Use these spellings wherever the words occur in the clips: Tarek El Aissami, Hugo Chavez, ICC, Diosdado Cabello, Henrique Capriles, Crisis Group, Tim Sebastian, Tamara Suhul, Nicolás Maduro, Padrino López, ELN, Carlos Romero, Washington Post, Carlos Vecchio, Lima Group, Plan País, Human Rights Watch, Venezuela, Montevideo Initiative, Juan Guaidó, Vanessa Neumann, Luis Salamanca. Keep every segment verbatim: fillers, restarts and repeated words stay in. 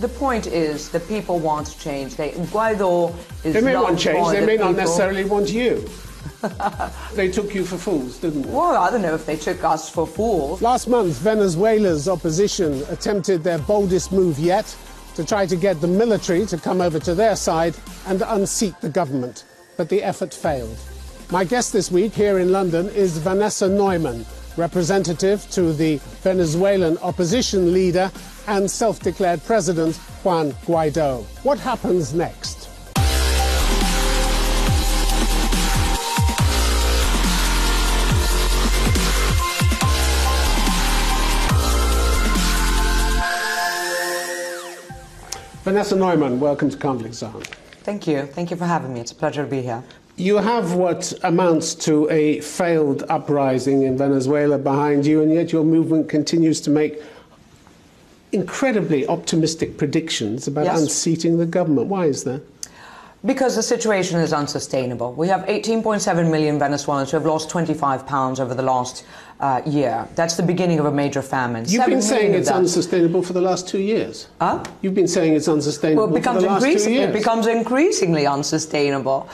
The point is the people want change. They, Guaido is they may not want change. They the may people. not necessarily want you. They took you for fools, didn't they? Well, I don't know if they took us for fools. Last month, Venezuela's opposition attempted their boldest move yet to try to get the military to come over to their side and unseat the government. But the effort failed. My guest this week here in London is Vanessa Neumann, representative to the Venezuelan opposition leader and self-declared president, Juan Guaido. What happens next? Vanessa Neumann, welcome to Conflict Zone. Thank you. Thank you for having me. It's a pleasure to be here. You have what amounts to a failed uprising in Venezuela behind you, and yet your movement continues to make incredibly optimistic predictions about yes. unseating the government. Why is that? Because the situation is unsustainable. We have eighteen point seven million Venezuelans who have lost twenty-five pounds over the last uh, year. That's the beginning of a major famine. You've been saying it's unsustainable for the last two years. Huh? You've been saying it's unsustainable well, it for the last two years. It becomes increasingly unsustainable.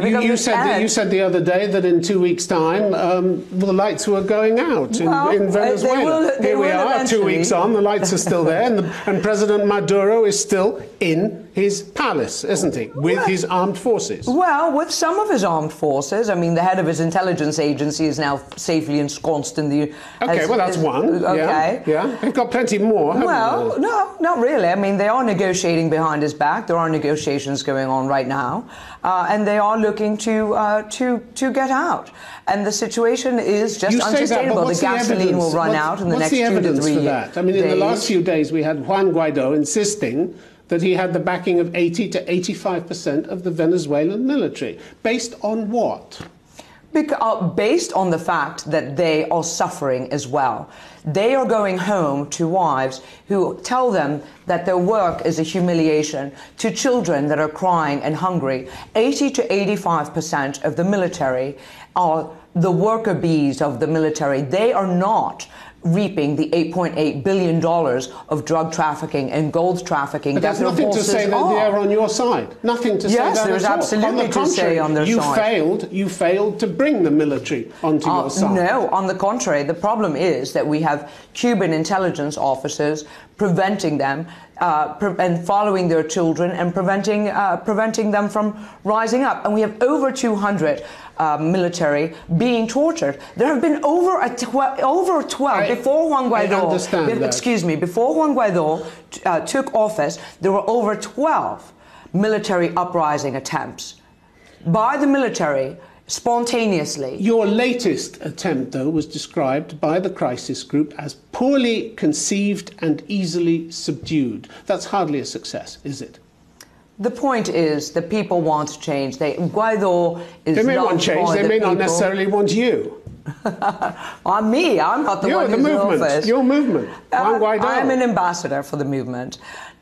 You, you, said that, you said the other day that in two weeks' time um, the lights were going out in, well, in Venezuela. They will, they Here we are, eventually. two weeks on, the lights are still there, and, the, and President Maduro is still in his palace, isn't he, with well, his armed forces? Well, with some of his armed forces. I mean, the head of his intelligence agency is now safely ensconced in the... Okay, as, well, that's as, one. Okay. Yeah, yeah. They've got plenty more, haven't Well, they? no, not really. I mean, they are negotiating behind his back. There are negotiations going on right now, uh, and they are looking to uh, to to get out, and the situation is just unsustainable. That, the gasoline the will run what's, out in the next the two to three for that? I mean, days. In the last few days, we had Juan Guaido insisting that he had the backing of eighty to eighty-five percent of the Venezuelan military. Based on what? Because, uh, based on the fact that they are suffering as well. They are going home to wives who tell them that their work is a humiliation, to children that are crying and hungry. eighty to eighty-five percent of the military are the worker bees of the military. They are not reaping the eight point eight billion dollars of drug trafficking and gold trafficking. But there's nothing to say that are. they are on your side. Nothing to yes, say that Yes, there is absolutely to say on their you side. Failed, you failed to bring the military onto uh, your side. No, on the contrary. The problem is that we have Cuban intelligence officers preventing them uh, pre and following their children and preventing, uh, preventing them from rising up. And we have over two hundred Uh, military being tortured. There have been over a tw over twelve I, before Juan Guaido. Be excuse me. Before Juan Guaido uh, took office, there were over twelve military uprising attempts by the military spontaneously. Your latest attempt, though, was described by the crisis group as poorly conceived and easily subdued. That's hardly a success, is it? The point is the people want change. They, Guaido is They may not want change. They the may people. not necessarily want you. I'm me. I'm not the You're one the who's movement. in office. Your movement. Uh, Guaido. I'm an ambassador for the movement.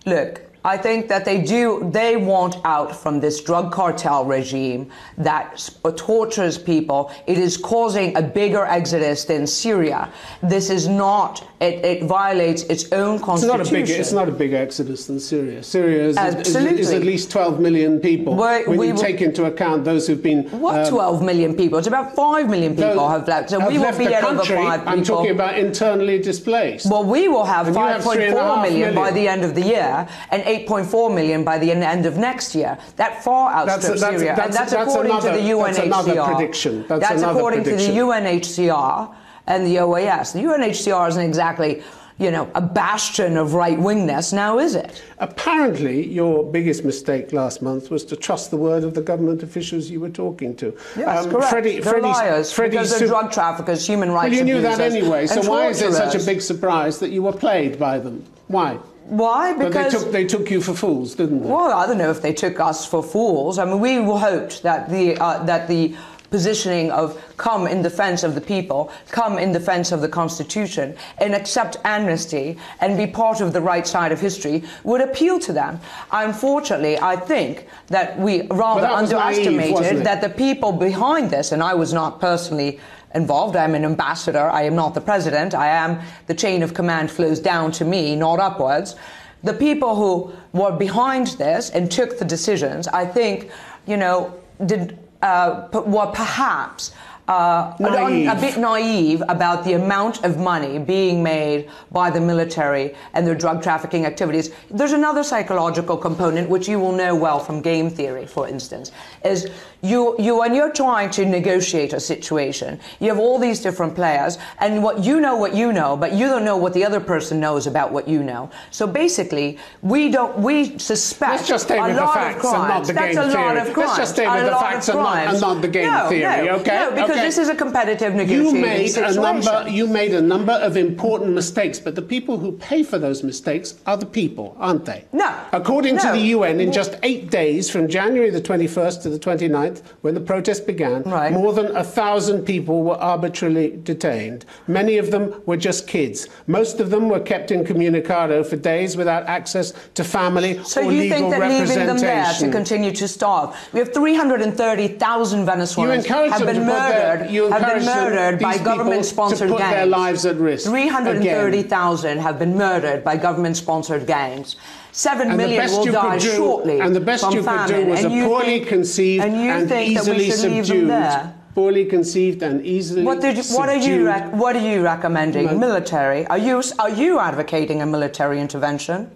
Look, I think that they do. They want out from this drug cartel regime that tortures people. It is causing a bigger exodus than Syria. This is not. It, it violates its own constitution. It's not a big. It's not a big exodus than Syria. Syria is, is, is at least twelve million people. We're, when we you will, take into account those who've been what um, twelve million people? It's about five million people those, have left. So have we will left be at over five people. I'm talking about internally displaced. Well, we will have five point four million by the end of the year, and eight point four million by the end of next year. That far outstrips that's a, that's, Syria. That's, and that's, that's according another, to the U N H C R. That's another prediction. That's, that's another according prediction. to the U N H C R and the O A S. The U N H C R isn't exactly, you know, a bastion of right-wingness, now is it? Apparently, your biggest mistake last month was to trust the word of the government officials you were talking to. Yes, um, correct. Freddie, they're Freddie, liars Freddie because they're drug traffickers, human rights abusers. Well, you knew that anyway, so why is it such a big surprise that you were played by them? Why? Why? Because but they took, they took you for fools, didn't they? Well, I don't know if they took us for fools. I mean, we hoped that the uh, that the positioning of come in defense of the people, come in defense of the Constitution, and accept amnesty and be part of the right side of history would appeal to them. Unfortunately, I think that we rather that underestimated naive, that the people behind this, and I was not personally involved. I'm an ambassador. I am not the president. I am the chain of command flows down to me, not upwards. the people who were behind this and took the decisions, I think, you know, did uh, were perhaps uh, a bit naive about the amount of money being made by the military and their drug trafficking activities. There's another psychological component, which you will know well from game theory, for instance, is you, you when you're trying to negotiate a situation, you have all these different players, and what you know, what you know, but you don't know what the other person knows about what you know. So basically, we don't we suspect Let's just stay with the facts and not the game theory. That's a lot of crimes. Let's just stay with the facts and not, and not the game no, theory, no, okay? No, because okay. this is a competitive negotiation. You made a number. You made a number of important mistakes, but the people who pay for those mistakes are the people, aren't they? No. According no. to the U N, in just eight days, from January the twenty-first to the twenty-ninth, when the protest began, right. more than a thousand people were arbitrarily detained. Many of them were just kids. Most of them were kept incommunicado for days without access to family so or legal representation. So you think that leaving them there to continue to starve? We have three hundred thirty thousand Venezuelans have been murdered, their, have been murdered by government-sponsored gangs. Put their lives at risk. three hundred thirty thousand have been murdered by government-sponsored gangs. Seven and million will die do, shortly And the best from you could do was and a poorly think, conceived and, you and think easily subdued, poorly conceived and easily what did you, subdued. What are you, rec what are you recommending? Mo military? Are you, are you advocating a military intervention?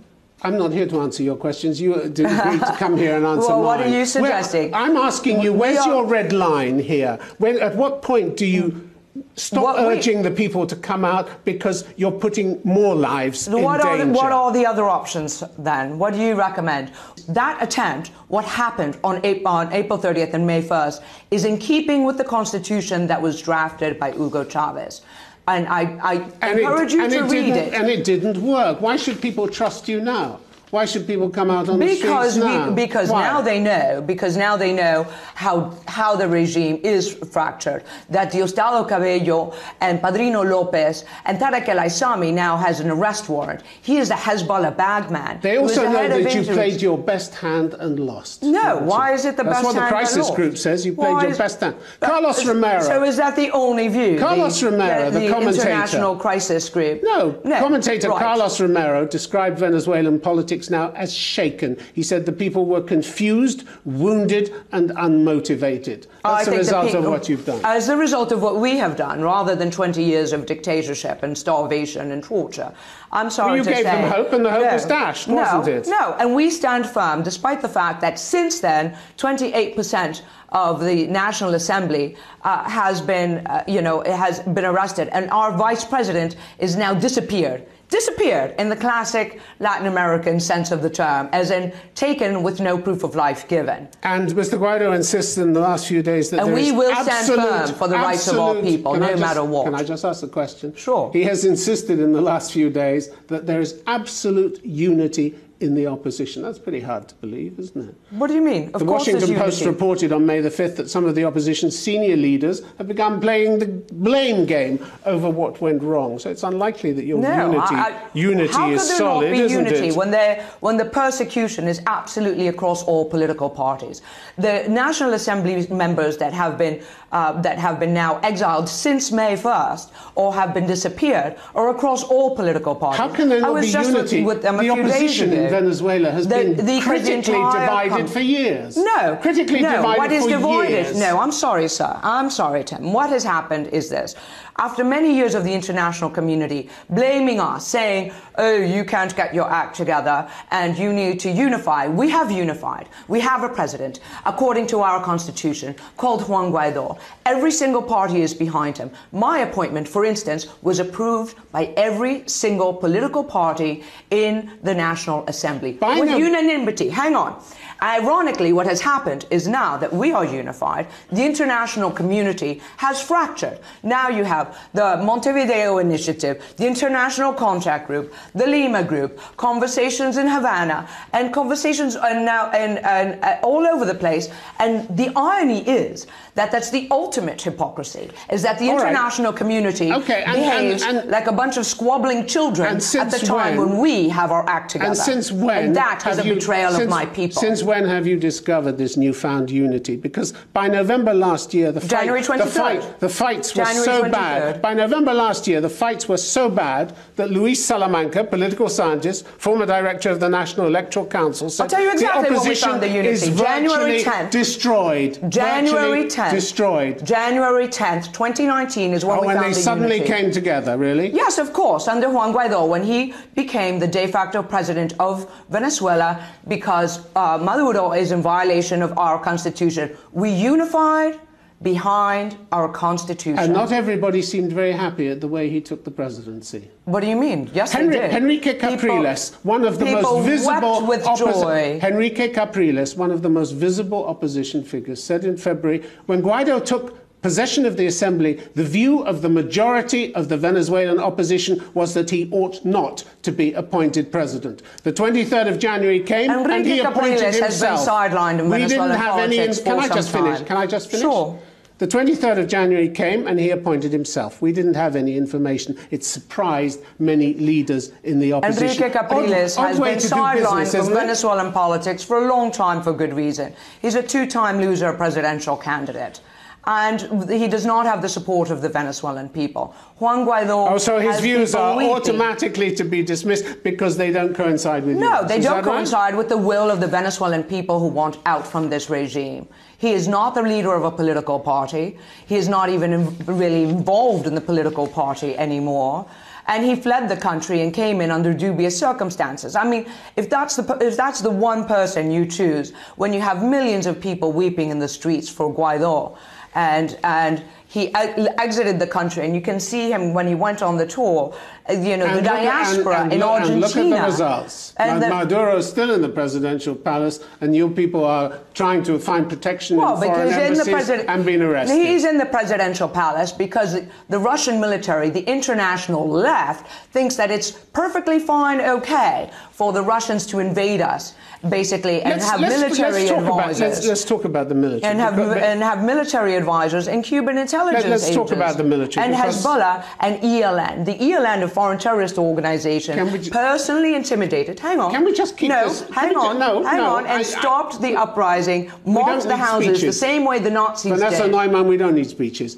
I'm not here to answer your questions. You did agree to come here and answer well, mine. What are you suggesting? Well, I'm asking you, where's are, your red line here? When, at what point do you... Stop what, urging wait. the people to come out because you're putting more lives what in are danger. The, what are the other options then? What do you recommend? That attempt, what happened on April, on April thirtieth and May first, is in keeping with the constitution that was drafted by Hugo Chavez. And I, I and encourage it, you to read it. And it didn't work. Why should people trust you now? Why should people come out on because the streets now? We, because Why? now they know. Because now they know how how the regime is fractured. That Diosdado Cabello and Padrino López and Tarek El Aissami now has an arrest warrant. He is the Hezbollah bagman. They also know that you played your best hand and lost. No. Why is it the That's best hand? That's what the crisis group says. You played your best hand. Carlos is, Romero. So is that the only view? Carlos the, Romero, the, the, the commentator. International Crisis Group. No. no commentator right. Carlos Romero described Venezuelan politics now as shaken. He said the people were confused, wounded, and unmotivated. That's the result the of what you've done. As a result of what we have done, rather than twenty years of dictatorship and starvation and torture. I'm sorry well, you to gave say, them hope, and the hope no, was dashed, wasn't no, it? No, and we stand firm, despite the fact that since then, twenty-eight percent of the National Assembly uh, has been, uh, you know, has been arrested, and our vice president is now disappeared. Disappeared in the classic Latin American sense of the term, as in taken with no proof of life given. And Mister Guaido insists in the last few days that and there we is will absolute, stand firm for the absolute, rights of all people, no just, matter what. Can I just ask the question? Sure. He has insisted in the last few days that there is absolute unity in the opposition. That's pretty hard to believe, isn't it? What do you mean? Of the Washington Post reported on May the fifth that some of the opposition's senior leaders have begun playing the blame game over what went wrong. So it's unlikely that your no, unity, I, I, unity is solid, isn't it? How could there not be unity when, there, when the persecution is absolutely across all political parties? The National Assembly members that have been uh, that have been now exiled since May first or have been disappeared are across all political parties. How can there not be unity? With them a the few opposition days ago. Venezuela has the, been the critically divided for years. No. Critically no, divided what is for divided, years. No, I'm sorry, sir. I'm sorry, Tim. What has happened is this. After many years of the international community blaming us, saying, oh, you can't get your act together and you need to unify, we have unified. We have a president, according to our constitution, called Juan Guaidó. Every single party is behind him. My appointment, for instance, was approved by every single political party in the National Assembly. By with no unanimity. Hang on. Ironically, what has happened is now that we are unified, the international community has fractured. Now you have the Montevideo Initiative, the International Contact Group, the Lima Group, conversations in Havana, and conversations are now in, in, uh, all over the place. And the irony is that that's the ultimate hypocrisy, is that the all international right. community okay, and, behaves and, and, like a bunch of squabbling children at the time when, when we have our act together. And since when? And that is a you, betrayal since, of my people. Since when have you discovered this newfound unity? Because by November last year, the, fight, the, fight, the fights were January so twenty-third. bad bad, by November last year, the fights were so bad that Luis Salamanca, political scientist, former director of the National Electoral Council, said I'll tell you exactly the opposition what we found the unity. Is January tenth, destroyed. January tenth. Destroyed. January tenth, twenty nineteen is when oh, we when found the unity. When they suddenly came together, really? Yes, of course, under Juan Guaidó, when he became the de facto president of Venezuela because uh, Maduro is in violation of our constitution. We unified behind our constitution. And not everybody seemed very happy at the way he took the presidency. What do you mean? Yes, Henri they did. Henrique Capriles, people, one of the most visible with joy. Henrique Capriles, one of the most visible opposition figures, said in February, when Guaido took possession of the assembly, the view of the majority of the Venezuelan opposition was that he ought not to be appointed president. The twenty-third of January came, and, and he appointed Capriles himself. Has been sidelined in we Venezuelan didn't have any. In, can I just finish? Time. Can I just finish? Sure. The twenty-third of January came, and he appointed himself. We didn't have any information. It surprised many leaders in the opposition. Henrique Capriles has been sidelined from Venezuelan politics for a long time for good reason. He's a two-time loser presidential candidate. And he does not have the support of the Venezuelan people. Juan Guaidó. Oh, so his views are weeping. Automatically to be dismissed because they don't coincide with. No, yours. They is don't coincide right? with the will of the Venezuelan people who want out from this regime. He is not the leader of a political party. He is not even in, really involved in the political party anymore. And he fled the country and came in under dubious circumstances. I mean, if that's the if that's the one person you choose when you have millions of people weeping in the streets for Guaidó. And, and he exited the country, and you can see him when he went on the tour, you know, and the diaspora at, and, and in look, Argentina. And look at the results. And Ma the, Maduro is still in the presidential palace, and you people are trying to find protection well, in foreign embassies in the and being arrested. He's in the presidential palace because the Russian military, the international left, thinks that it's perfectly fine, okay, for the Russians to invade us, basically, and let's, have let's, military let's advisors. About, let's, let's talk about the military. And have, because, and have military advisors and Cuban intelligence let, let's agents. Let's talk about the military. And Hezbollah and E L N. The E L N, a foreign terrorist organization, personally intimidated. Hang on. Can we just keep no, this? Hang on, just, no, hang no, on. And I, stopped I, the uprising, marked the houses speeches. The same way the Nazis Vanessa did. Vanessa Neumann, we don't need speeches.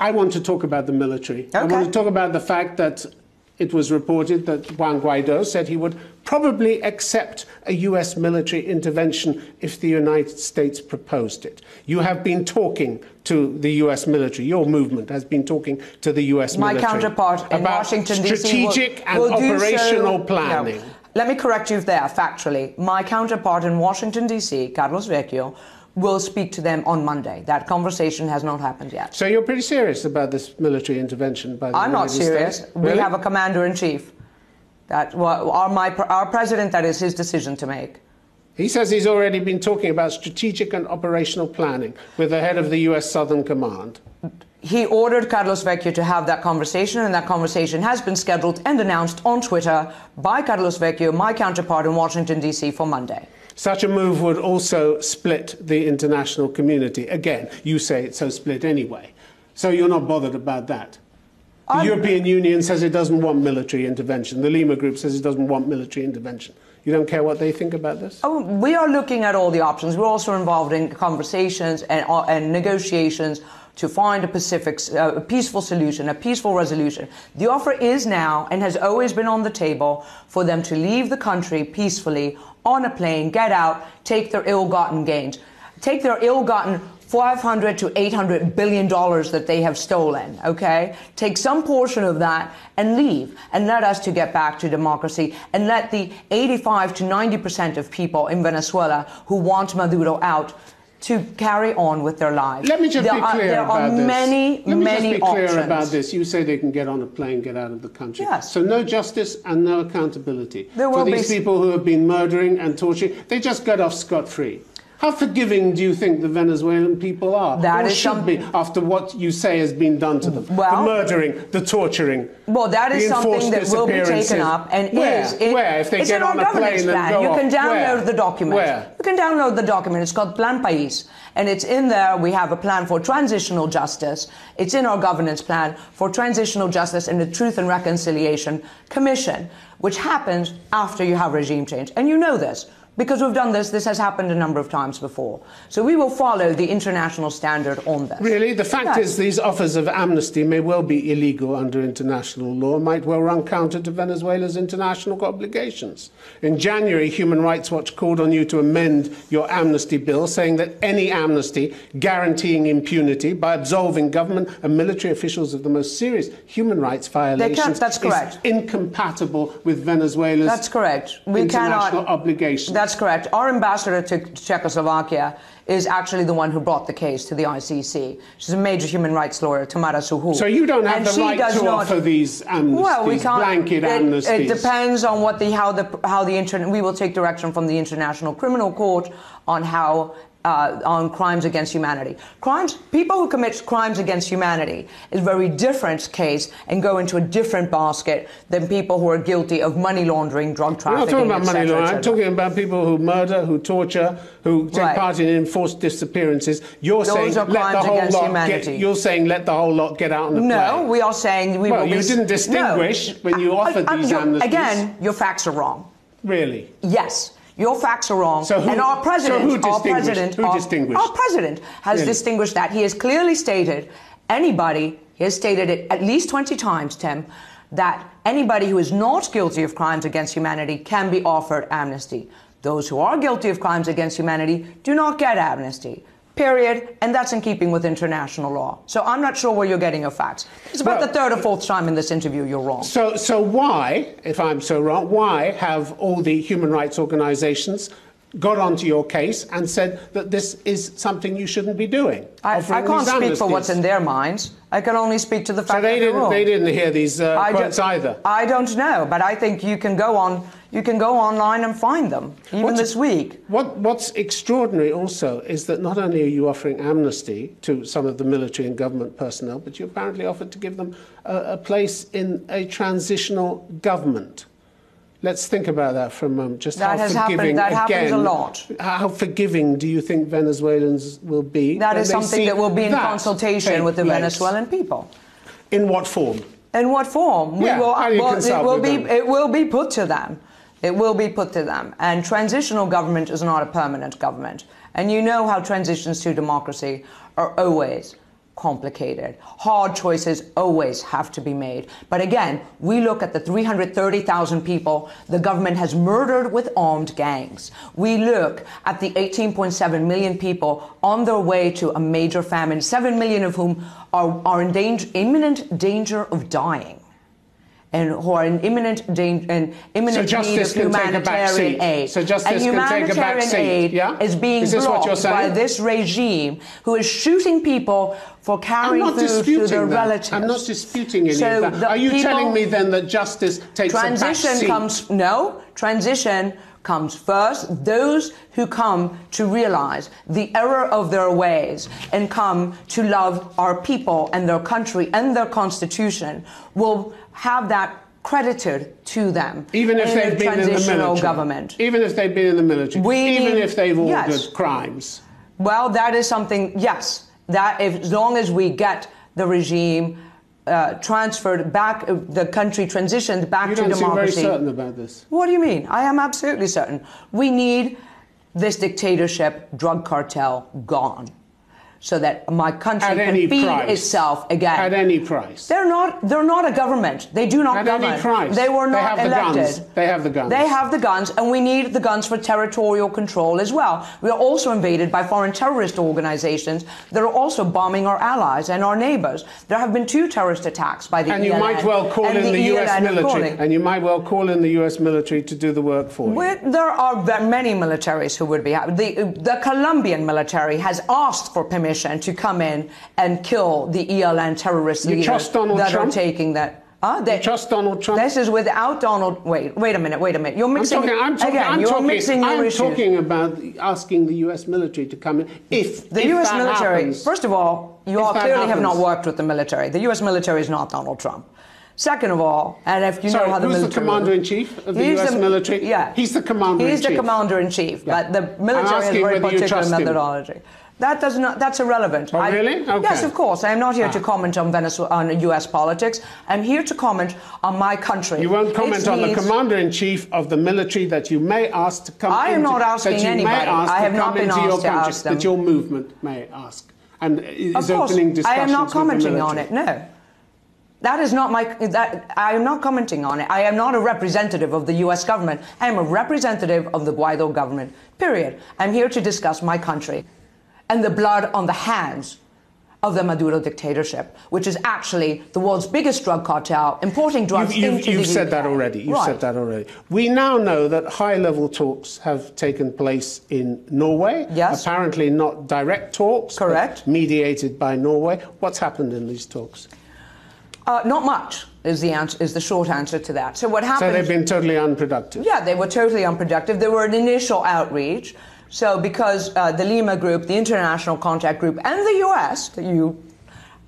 I want to talk about the military. Okay. I want to talk about the fact that it was reported that Juan Guaidó said he would probably accept a U S military intervention if the United States proposed it. You have been talking to the U S military. Your movement has been talking to the U S My military. My counterpart in Washington, D C strategic will, will and operational so, planning. No. Let me correct you there, factually. My counterpart in Washington, D C, Carlos Vecchio, will speak to them on Monday. That conversation has not happened yet. So you're pretty serious about this military intervention by the I'm United not serious. States? Really? We have a commander-in-chief. That well, our, my, our president, that is his decision to make. He says he's already been talking about strategic and operational planning with the head of the U S Southern Command. He ordered Carlos Vecchio to have that conversation, and that conversation has been scheduled and announced on Twitter by Carlos Vecchio, my counterpart in Washington, D C, for Monday. Such a move would also split the international community. Again, you say it's so split anyway. So you're not bothered about that. The I'm... European Union says it doesn't want military intervention. The Lima Group says it doesn't want military intervention. You don't care what they think about this? Oh, we are looking at all the options. We're also involved in conversations and, uh, and negotiations to find a Pacific, uh, a peaceful solution, a peaceful resolution. The offer is now and has always been on the table for them to leave the country peacefully on a plane, get out, take their ill-gotten gains, take their ill-gotten five hundred to eight hundred billion dollars that they have stolen, okay? Take some portion of that and leave, and let us to get back to democracy, and let the eighty-five to ninety percent of people in Venezuela who want Maduro out to carry on with their lives. Let me just there be clear are, there about are many, this. Let me many just be clear options. about this. You say they can get on a plane, get out of the country. Yes. So no justice and no accountability there will for these be... people who have been murdering and torturing. They just got off scot-free. How forgiving do you think the Venezuelan people are? That or is should something... be after what you say has been done to them. Well, the murdering, the torturing. Well, that is something that will be taken up and Where? is it, Where? If they it's get in on our a governance plan. You can download Where? the document. Where? You can download the document. It's called Plan País. And it's in there. We have a plan for transitional justice. It's in our governance plan for transitional justice and the Truth and Reconciliation Commission. which happens after you have regime change. And you know this, because we've done this. This has happened a number of times before. So we will follow the international standard on this. Really? The fact yes. is these offers of amnesty may well be illegal under international law, might well run counter to Venezuela's international obligations. In January, Human Rights Watch called on you to amend your amnesty bill, saying that any amnesty guaranteeing impunity by absolving government and military officials of the most serious human rights violations that's correct. is incompatible with Venezuela's that's correct. We international cannot, obligations. That That's correct. Our ambassador to Czechoslovakia is actually the one who brought the case to the I C C. She's a major human rights lawyer, Tamara Suhul. So you don't have and the right to not, offer these amnesties, well, we can't, blanket it, amnesties. It depends on what the how the how the internet. We will take direction from the International Criminal Court on how. Uh, on crimes against humanity. Crimes, people who commit crimes against humanity is a very different case and go into a different basket than people who are guilty of money laundering, drug trafficking, I'm not talking about money laundering. I'm talking about people who murder, who torture, who take right. part in enforced disappearances. You're Those saying let the whole lot get, You're saying let the whole lot get out on the no, play. No, we are saying we well, will you be, didn't distinguish no. when you offered I, I, these amnesties. Again, your facts are wrong. Really? Yes. Your facts are wrong, so who, and our president, so who our, president who our, our president has really? distinguished that. He has clearly stated, anybody, he has stated it at least twenty times, Tim, that anybody who is not guilty of crimes against humanity can be offered amnesty. Those who are guilty of crimes against humanity do not get amnesty. Period. And that's in keeping with international law. So I'm not sure where you're getting your facts. It's about well, the third or fourth time in this interview you're wrong. So, so why, if I'm so wrong, why have all the human rights organizations got onto your case and said that this is something you shouldn't be doing? I, I can't speak for what's in their minds. I can only speak to the fact so they that didn't, they didn't hear these uh, I quotes either. I don't know, but I think you can go on. You can go online and find them, even what's, this week. What, what's extraordinary also is that not only are you offering amnesty to some of the military and government personnel, but you apparently offered to give them a, a place in a transitional government. Let's think about that for a moment. Just that how has forgiving, happened. That again, happens a lot. How forgiving do you think Venezuelans will be? That is something that will be in consultation with the place. Venezuelan people. In what form? In what form? Yeah, we will, how do you well, consult it will with be. Them? It will be put to them. It will be put to them. And transitional government is not a permanent government. And you know how transitions to democracy are always complicated. Hard choices always have to be made. But again, we look at the three hundred thirty thousand people the government has murdered with armed gangs. We look at the eighteen point seven million people on their way to a major famine, seven million of whom are, are in danger, imminent danger of dying. And who are in imminent danger, in imminent so need of humanitarian aid. So justice and humanitarian can take a aid yeah? is being is blocked by this regime, who is shooting people for carrying food to their that. relatives. I'm not disputing any so of that. Are you people, telling me then that justice takes a back seat? Comes no transition comes first. Those who come to realize the error of their ways and come to love our people and their country and their constitution will have that credited to them. Even if they've been in the military. Government. Even if they've been in the military. We Even need, if they've ordered yes. crimes. Well, that is something, yes, that if, as long as we get the regime uh, transferred back, uh, the country transitioned back you to democracy. You don't seem very certain about this. What do you mean? I am absolutely certain. We need this dictatorship, drug cartel gone. So that my country can feed itself again. At any price. They're not. They're not a government. They do not govern. At any price. They were not elected. They have the guns. They have the guns, and we need the guns for territorial control as well. We are also invaded by foreign terrorist organizations that are also bombing our allies and our neighbors. There have been two terrorist attacks by the E L N. And you might well call in the U S military. And you might well call in the U S military to do the work for you. There are many militaries who would be happy. The, the Colombian military has asked for permission to come in and kill the E L N terrorist leaders trust Donald that Trump? are taking that. Huh? They, you trust Donald Trump? This is without Donald. Wait, wait a minute, wait a minute. You're mixing. I'm talking, I'm talking, again, I'm you're talking, mixing your I'm issues. talking about asking the U S military to come in. If the if U S that military, happens, first of all, you all clearly happens. have not worked with the military. The U S military is not Donald Trump. Second of all, and if you Sorry, know how the military... Sorry, who's the commander-in-chief of the U S the, military? Yeah. He's the commander-in-chief. He's the commander-in-chief, yeah. But the military has a very particular methodology. Him. That does not, that's irrelevant. Oh, really? Okay. Yes, of course. I'm not here ah. to comment on Venezuela, on U S politics. I'm here to comment on my country. You won't comment its on needs. The commander-in-chief of the military that you may ask to come I am into, not asking that you anybody. May ask I have to come not been into asked your to country, ask them. That your movement may ask. And is of course, opening discussions I am not commenting on it, no. That is not my, that, I am not commenting on it. I am not a representative of the U S government. I am a representative of the Guaido government, period. I'm here to discuss my country and the blood on the hands of the Maduro dictatorship, which is actually the world's biggest drug cartel, importing drugs you've, you've, into you've the You've said U K. That already. You've right. said that already. We now know that high-level talks have taken place in Norway. Yes. Apparently not direct talks. Correct. But mediated by Norway. What's happened in these talks? Uh, not much is the answer, is the short answer to that. So what happened? So they've been totally unproductive. Yeah, they were totally unproductive. They were an initial outreach. So because uh, the Lima Group, the International Contact Group, and the U S that you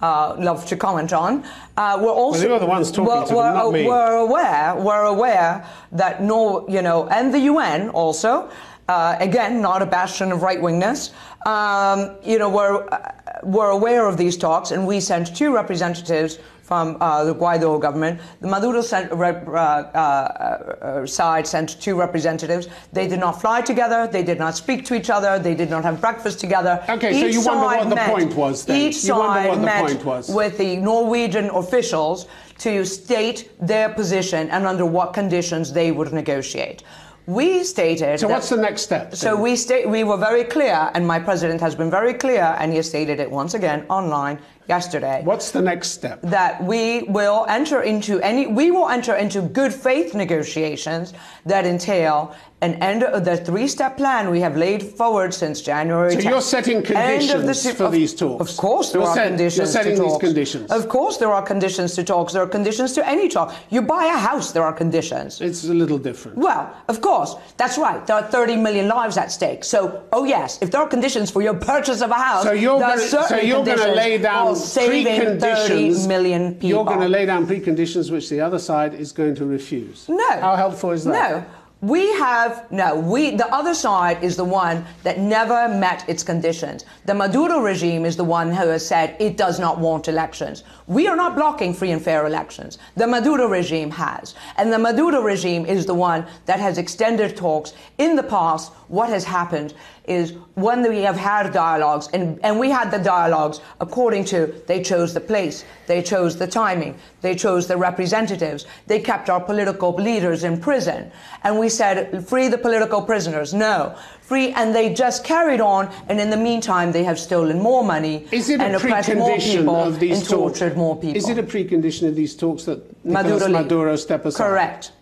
uh, love to comment on, uh, were also well, they were the ones talking were, to them, were, not me. were aware were aware that no, you know, and the U N also, uh, again, not a bastion of right-wingness, um, you know, were uh, were aware of these talks, and we sent two representatives from uh, the Guaido government. The Maduro sent, uh, uh, side sent two representatives. They did not fly together. They did not speak to each other. They did not have breakfast together. Okay, each so you wonder what the point was then. Each you side what the met point was. With the Norwegian officials to state their position and under what conditions they would negotiate. We stated... So that, what's the next step? Then? So we sta we were very clear, and my president has been very clear, and he stated it once again online yesterday. What's the next step? That we will enter into any... We will enter into good faith negotiations that entail an end of the three-step plan we have laid forward since January. So you're setting conditions end of the, for of, these talks? Of course there you're are set, conditions You're setting to these talks. conditions? Of course there are conditions to talks. There are conditions to any talk. You buy a house, there are conditions. It's a little different. Well, of course. That's right. There are thirty million lives at stake. So, oh yes, if there are conditions for your purchase of a house, so you're there gonna, are certainly so you're conditions gonna lay down for saving thirty million people. You're going to lay down preconditions which the other side is going to refuse. No. How helpful is that? No. We have, no, we, the other side is the one that never met its conditions. The Maduro regime is the one who has said it does not want elections. We are not blocking free and fair elections. The Maduro regime has. And the Maduro regime is the one that has extended talks. In the past, what has happened is when we have had dialogues, and, and we had the dialogues according to they chose the place, they chose the timing, they chose the representatives, they kept our political leaders in prison. And we said, free the political prisoners. No. Free, and they just carried on, and in the meantime, they have stolen more money and oppressed more people of these and tortured talks? more people. Is it a precondition of these talks that Nicolas Maduro, Maduro step aside? Correct.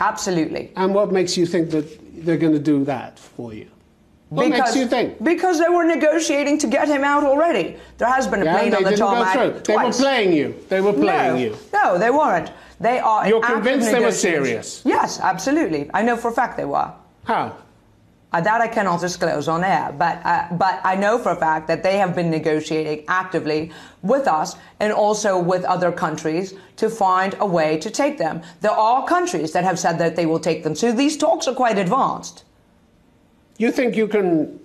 Absolutely. And what makes you think that they're going to do that for you? What because, makes you think? Because they were negotiating to get him out already. There has been a yeah, plane on the tarmac. They were playing you. They were playing no, you. No, they weren't. They are. You're convinced they were serious? Yes, absolutely. I know for a fact they were. How? Uh, that I cannot disclose on air, but uh, but I know for a fact that they have been negotiating actively with us and also with other countries to find a way to take them. There are countries that have said that they will take them, so these talks are quite advanced. You think you can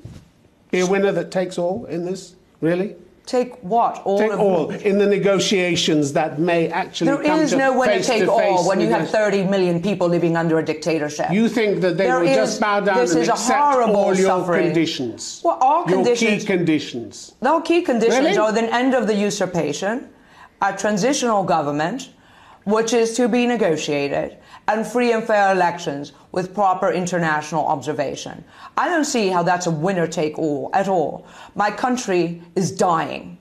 be a winner that takes all in this, really? Take what? All take of all them? In the negotiations that may actually there come is to no way to take to all when you have thirty million people living under a dictatorship. You think that they there will is, just bow down this and is accept a horrible all your suffering. conditions? Well, all your conditions, key conditions. No key conditions really? are the end of the usurpation, a transitional government, which is to be negotiated, and free and fair elections with proper international observation. I don't see how that's a winner-take-all at all. My country is dying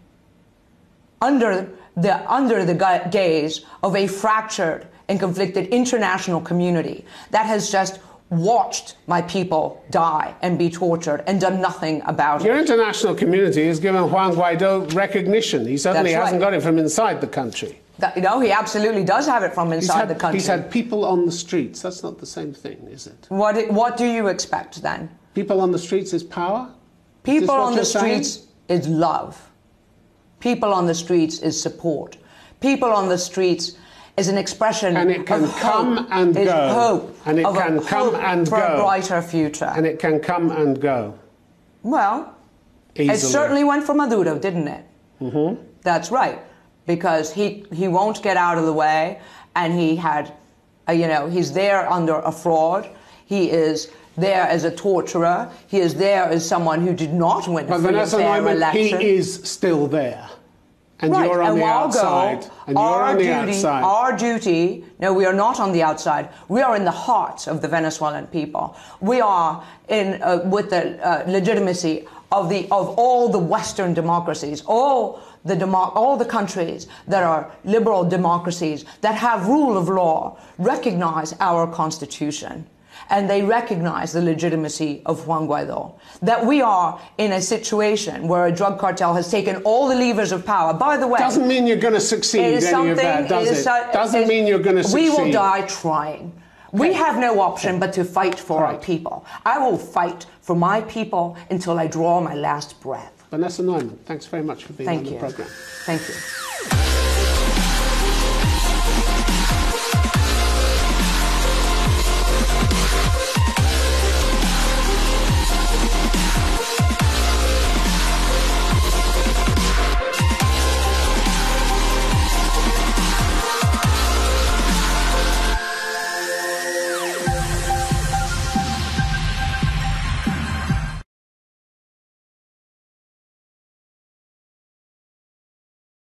under the, under the gaze of a fractured and conflicted international community that has just watched my people die and be tortured and done nothing about it. Your international community has given Juan Guaido recognition. He certainly hasn't got it from inside the country. That, no, he absolutely does have it from inside had, the country. He's had people on the streets. That's not the same thing, is it? What, what do you expect, then? People on the streets is power? People is on the streets saying? is love. People on the streets is support. People on the streets is an expression and it can of come hope, and is go. Hope and it of can come and for go. A brighter future. And it can come and go. Well, easily. It certainly went for Maduro, didn't it? Mm-hmm. That's right, because he he won't get out of the way, and he had, uh, you know, he's there under a fraud. He is there as a torturer. He is there as someone who did not win a free and fair election. He is still there. And right. You're on and the outside. Go, and you're on the duty, outside. Our duty, no, we are not on the outside. We are in the heart of the Venezuelan people. We are in uh, with the uh, legitimacy of the of all the Western democracies, all the demo all the countries that are liberal democracies that have rule of law recognize our constitution. And they recognize the legitimacy of Juan Guaidó. That we are in a situation where a drug cartel has taken all the levers of power. By the way, doesn't mean you're going to succeed. Any of that, does it? it? Doesn't mean you're going to succeed. We will die trying. Okay. We have no option okay. but to fight for right. our people. I will fight for my people until I draw my last breath. Vanessa Neumann, thanks very much for being Thank on you. the program. Thank you.